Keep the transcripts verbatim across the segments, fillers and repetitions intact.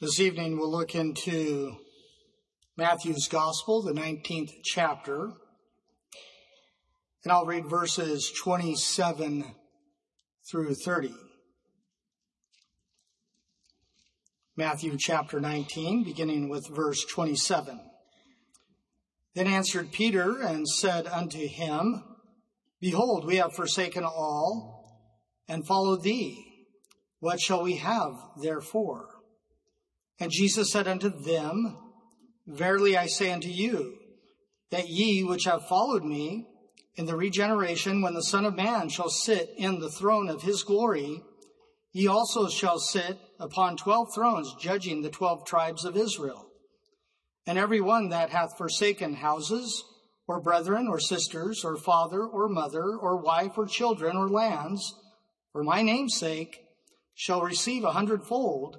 This evening we'll look into Matthew's Gospel, the nineteenth chapter, and I'll read verses twenty-seven through thirty. Matthew chapter nineteen, beginning with verse twenty-seven. Then answered Peter and said unto him, Behold, we have forsaken all and followed thee. What shall we have therefore? And Jesus said unto them, Verily I say unto you, that ye which have followed me in the regeneration, when the Son of Man shall sit in the throne of his glory, ye also shall sit upon twelve thrones, judging the twelve tribes of Israel. And every one that hath forsaken houses, or brethren, or sisters, or father, or mother, or wife, or children, or lands, for my name's sake, shall receive a hundredfold,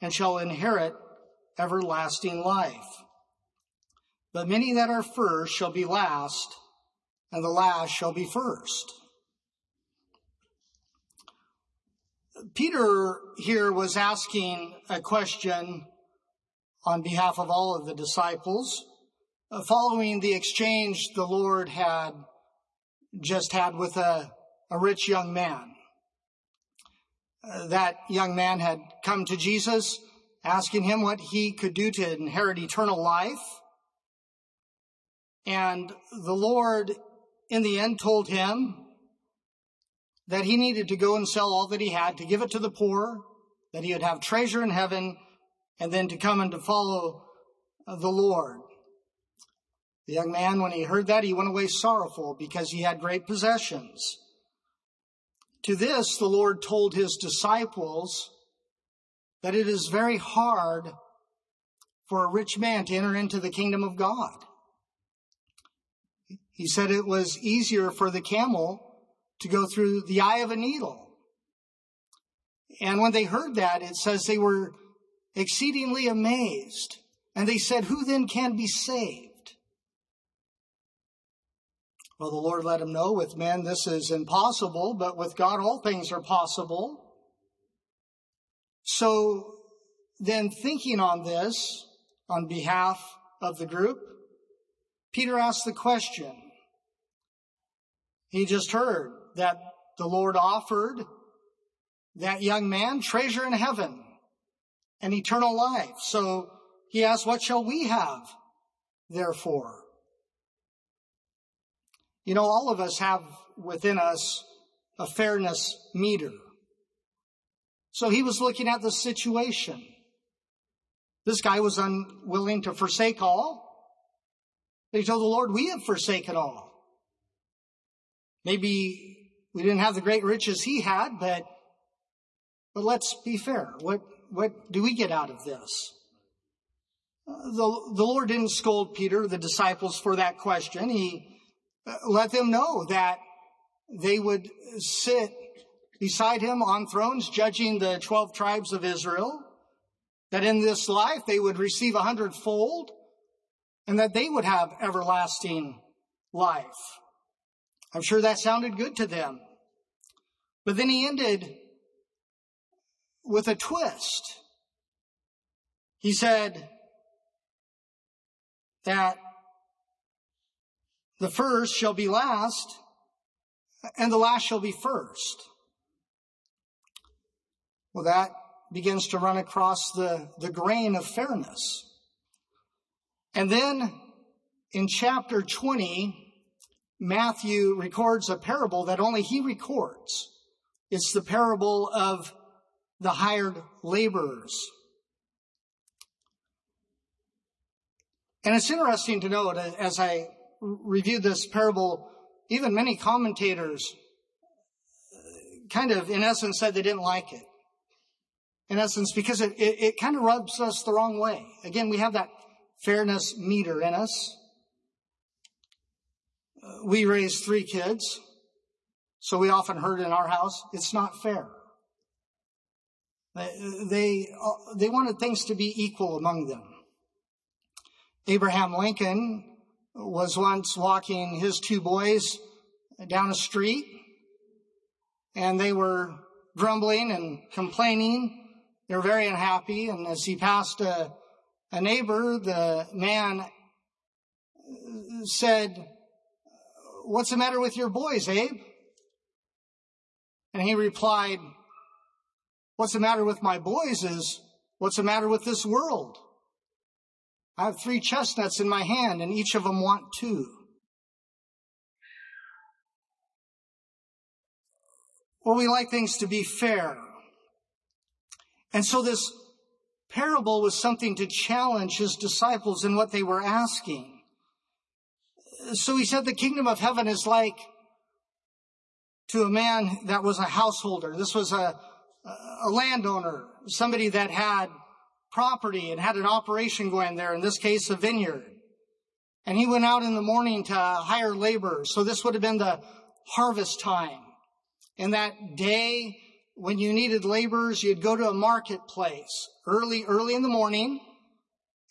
and shall inherit everlasting life. But many that are first shall be last, and the last shall be first. Peter here was asking a question on behalf of all of the disciples, following the exchange the Lord had just had with a, a rich young man. That young man had come to Jesus, asking him what he could do to inherit eternal life. And the Lord, in the end, told him that he needed to go and sell all that he had, to give it to the poor, that he would have treasure in heaven, and then to come and to follow the Lord. The young man, when he heard that, he went away sorrowful, because he had great possessions. To this, the Lord told his disciples that it is very hard for a rich man to enter into the kingdom of God. He said it was easier for the camel to go through the eye of a needle. And when they heard that, it says they were exceedingly amazed. And they said, Who then can be saved? Well, the Lord let him know, with men this is impossible, but with God all things are possible. So then, thinking on this, on behalf of the group, Peter asked the question. He just heard that the Lord offered that young man treasure in heaven and eternal life. So he asked, What shall we have, therefore? You know, all of us have within us a fairness meter. So he was looking at the situation. This guy was unwilling to forsake all. He told the Lord, We have forsaken all. Maybe we didn't have the great riches he had, but, but let's be fair. What, what do we get out of this? The, the Lord didn't scold Peter, the disciples, for that question. He let them know that they would sit beside him on thrones, judging the twelve tribes of Israel, that in this life they would receive a hundredfold, and that they would have everlasting life. I'm sure that sounded good to them. But then he ended with a twist. He said that the first shall be last, and the last shall be first. Well, that begins to run across the, the grain of fairness. And then in chapter twenty, Matthew records a parable that only he records. It's the parable of the hired laborers. And it's interesting to note, as I reviewed this parable, even many commentators kind of, in essence, said they didn't like it. In essence, because it, it, it kind of rubs us the wrong way. Again, we have that fairness meter in us. We raised three kids, so we often heard in our house, it's not fair. They, they, they wanted things to be equal among them. Abraham Lincoln was once walking his two boys down a street, and they were grumbling and complaining They were very unhappy, and as he passed a, a neighbor, the man said, "What's the matter with your boys, Abe?" And he replied, "What's the matter with my boys is what's the matter with this world? I have three chestnuts in my hand, and each of them want two." Well, we like things to be fair. And so this parable was something to challenge his disciples in what they were asking. So he said the kingdom of heaven is like to a man that was a householder. This was a, a landowner, somebody that had property and had an operation going there, in this case, a vineyard. And he went out in the morning to hire labor. So this would have been the harvest time. And that day, when you needed laborers, you'd go to a marketplace early, early in the morning,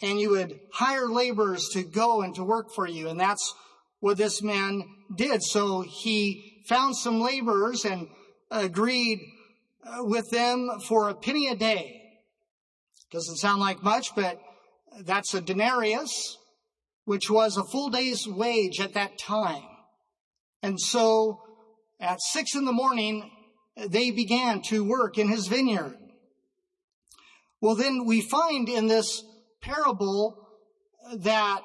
and you would hire laborers to go and to work for you. And that's what this man did. So he found some laborers and agreed with them for a penny a day. Doesn't sound like much, but that's a denarius, which was a full day's wage at that time. And so at six in the morning, they began to work in his vineyard. Well, then we find in this parable that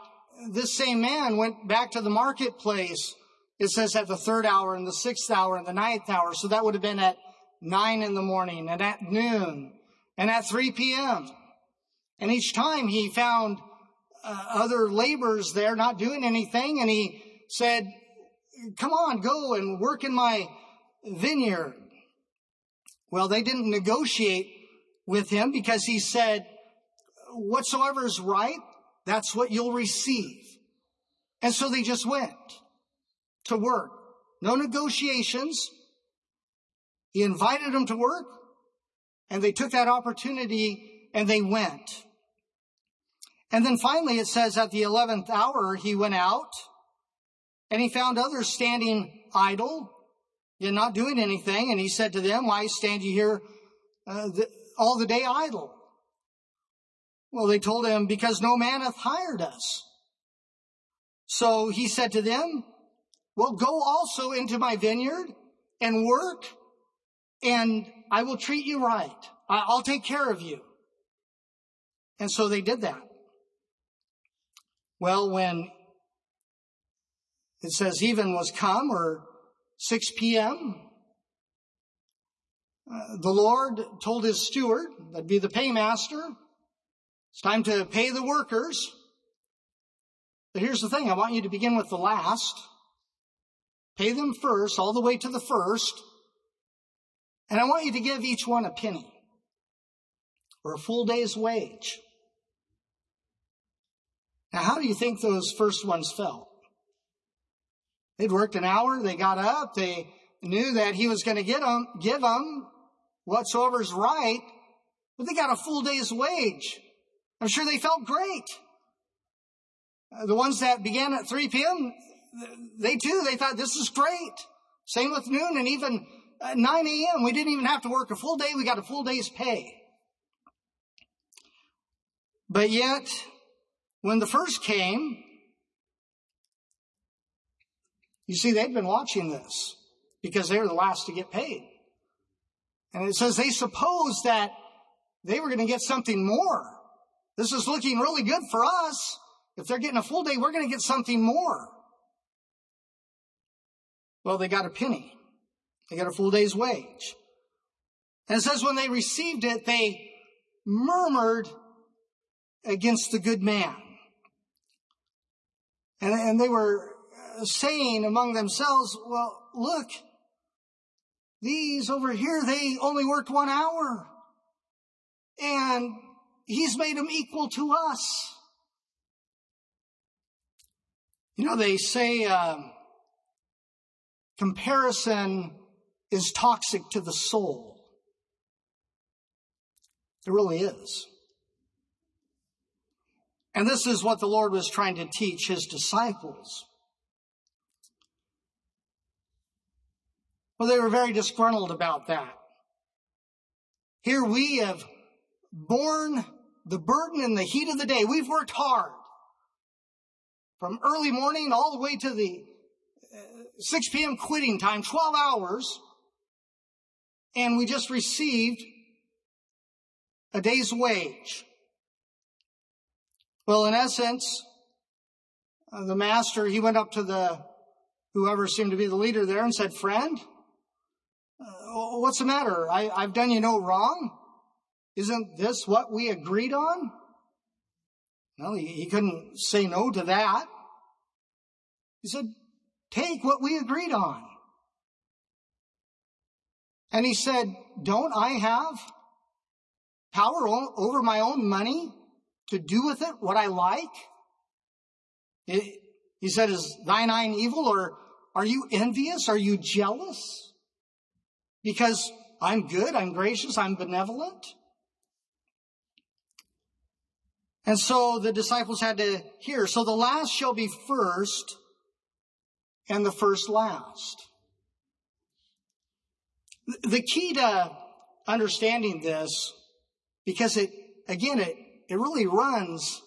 this same man went back to the marketplace. It says at the third hour and the sixth hour and the ninth hour. So that would have been at nine in the morning and at noon and at three p.m. And each time he found uh, other laborers there not doing anything. And he said, "Come on, go and work in my vineyard." Well, they didn't negotiate with him because he said, "Whatsoever is right, that's what you'll receive." And so they just went to work. No negotiations. He invited them to work, and they took that opportunity and they went. And then finally it says at the eleventh hour he went out and he found others standing idle, and not doing anything. And he said to them, "Why stand you here uh, the, all the day idle?" Well, they told him, "Because no man hath hired us." So he said to them, "Well, go also into my vineyard and work, and I will treat you right. I, I'll take care of you." And so they did that. Well, when it says even was come, or six p.m., uh, the Lord told his steward, that'd be the paymaster, "It's time to pay the workers." But here's the thing, I want you to begin with the last. Pay them first, all the way to the first. And I want you to give each one a penny, or a full day's wage. Now, how do you think those first ones felt? They'd worked an hour. They got up. They knew that he was going to get them, give them whatsoever's right, but they got a full day's wage. I'm sure they felt great. Uh, the ones that began at three p.m., they too, they thought, "This is great." Same with noon and even at nine a.m. We didn't even have to work a full day. We got a full day's pay. But yet, when the first came, you see, they'd been watching this because they were the last to get paid. And it says they supposed that they were going to get something more. This is looking really good for us. If they're getting a full day, we're going to get something more. Well, they got a penny. They got a full day's wage. And it says when they received it, they murmured against the good man. And, and they were saying among themselves, "Well, look, these over here, they only worked one hour, and he's made them equal to us." You know, they say um, comparison is toxic to the soul. It really is. And this is what the Lord was trying to teach his disciples. Well, they were very disgruntled about that. Here we have borne the burden in the heat of the day. We've worked hard from early morning all the way to the six p.m. quitting time, twelve hours, and we just received a day's wage. Well, in essence, uh, the master, he went up to the, whoever seemed to be the leader there, and said, "Friend, uh, what's the matter? I, I've done you no wrong. Isn't this what we agreed on?" Well, he, he couldn't say no to that. He said, "Take what we agreed on." And he said, "Don't I have power o- over my own money to do with it what I like?" It, he said, "Is thine eye evil, or are you envious? Are you jealous? Because I'm good, I'm gracious, I'm benevolent." And so the disciples had to hear, "So the last shall be first, and the first last." The key to understanding this, because it, again, it, it really runs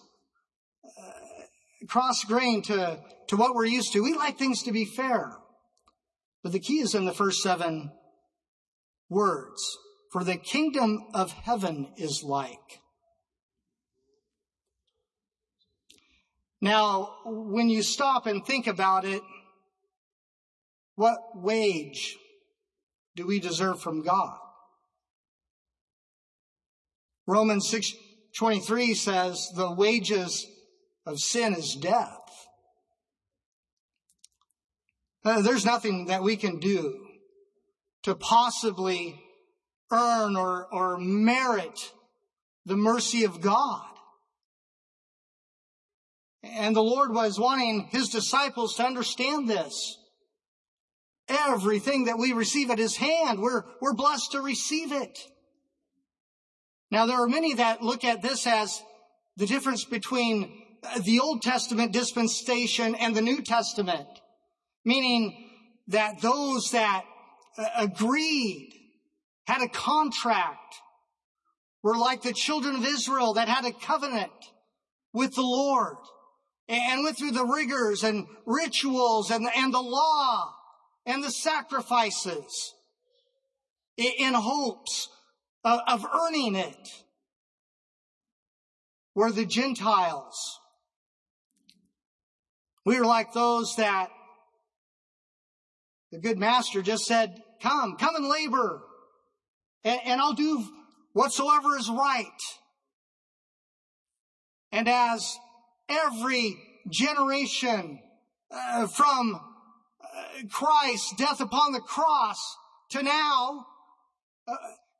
uh, cross-grain to, to what we're used to. We like things to be fair. But the key is in the first seven words. For the kingdom of heaven is like. Now, when you stop and think about it, what wage do we deserve from God? Romans six twenty-three says, "The wages of sin is death." Uh, there's nothing that we can do to possibly earn or, or merit the mercy of God. And the Lord was wanting his disciples to understand this. Everything that we receive at his hand, we're, we're blessed to receive it. Now, there are many that look at this as the difference between the Old Testament dispensation and the New Testament, meaning that those that agreed, had a contract, were like the children of Israel that had a covenant with the Lord and went through the rigors and rituals and, and the law and the sacrifices in hopes of earning it, were the Gentiles. We were like those that the good master just said, come, come and labor, and, and I'll do whatsoever is right. And as every generation uh, from uh, Christ's death upon the cross to now, uh,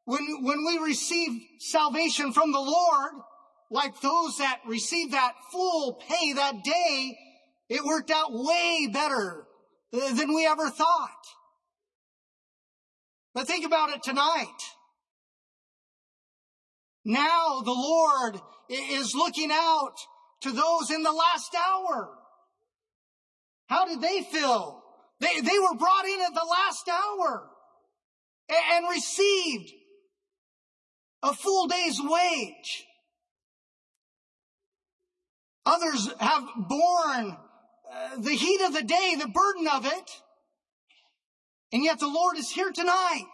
When, when we receive salvation from the Lord, like those that receive that full pay that day, it worked out way better than we ever thought. But think about it tonight. Now the Lord is looking out to those in the last hour. How did they feel? They, they were brought in at the last hour and received a full day's wage. Others have borne uh, the heat of the day, the burden of it. And yet the Lord is here tonight,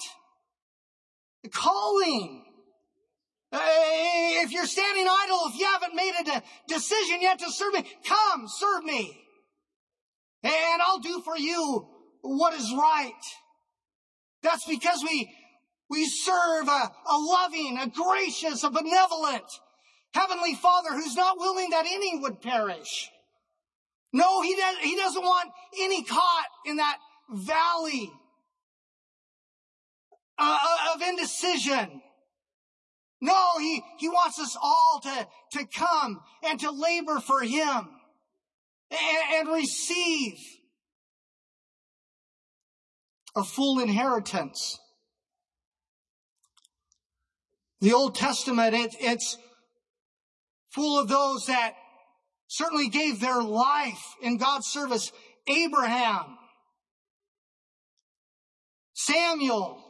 calling. Uh, if you're standing idle, if you haven't made a de- decision yet to serve me, come serve me. And I'll do for you what is right. That's because we We serve a, a loving, a gracious, a benevolent Heavenly Father who's not willing that any would perish. No, he, does, he doesn't want any caught in that valley uh, of indecision. No, he, he wants us all to, to come and to labor for him and, and receive a full inheritance. The Old Testament, it, it's full of those that certainly gave their life in God's service. Abraham, Samuel,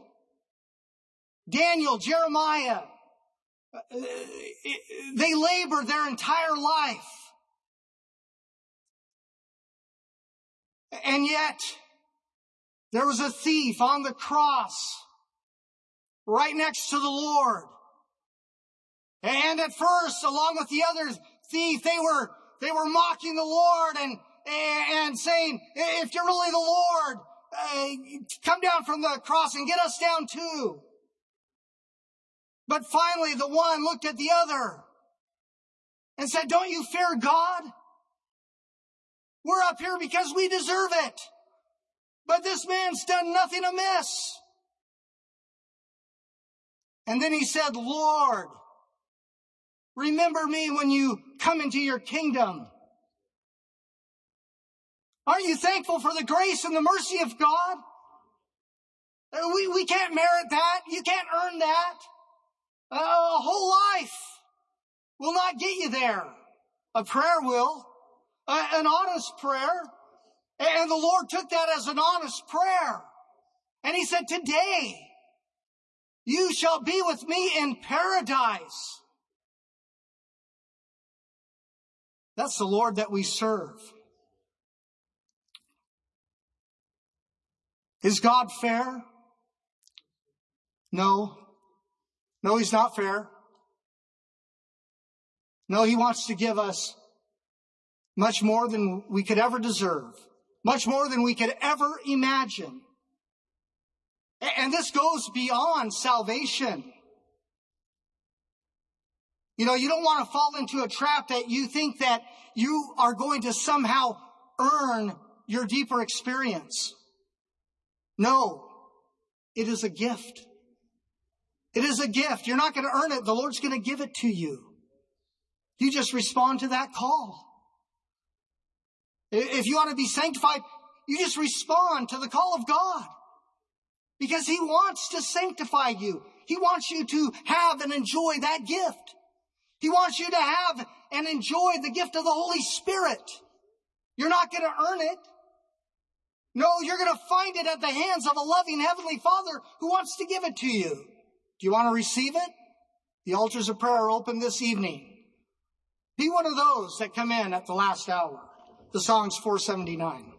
Daniel, Jeremiah, they labor their entire life. And yet, there was a thief on the cross right next to the Lord. And at first, along with the other thief, they were, they were mocking the Lord and, and saying, if you're really the Lord, uh, come down from the cross and get us down too. But finally, the one looked at the other and said, don't you fear God? We're up here because we deserve it. But this man's done nothing amiss. And then he said, Lord, remember me when you come into your kingdom. Aren't you thankful for the grace and the mercy of God? We, we can't merit that. You can't earn that. Uh, a whole life will not get you there. A prayer will. Uh, an honest prayer. And the Lord took that as an honest prayer. And he said, today you shall be with me in paradise. That's the Lord that we serve. Is God fair? No. No, he's not fair. No, he wants to give us much more than we could ever deserve, much more than we could ever imagine. And this goes beyond salvation. You know, you don't want to fall into a trap that you think that you are going to somehow earn your deeper experience. No, it is a gift. It is a gift. You're not going to earn it. The Lord's going to give it to you. You just respond to that call. If you want to be sanctified, you just respond to the call of God. Because he wants to sanctify you. He wants you to have and enjoy that gift. He wants you to have and enjoy the gift of the Holy Spirit. You're not going to earn it. No, you're going to find it at the hands of a loving Heavenly Father who wants to give it to you. Do you want to receive it? The altars of prayer are open this evening. Be one of those that come in at the last hour. The song's four seventy-nine.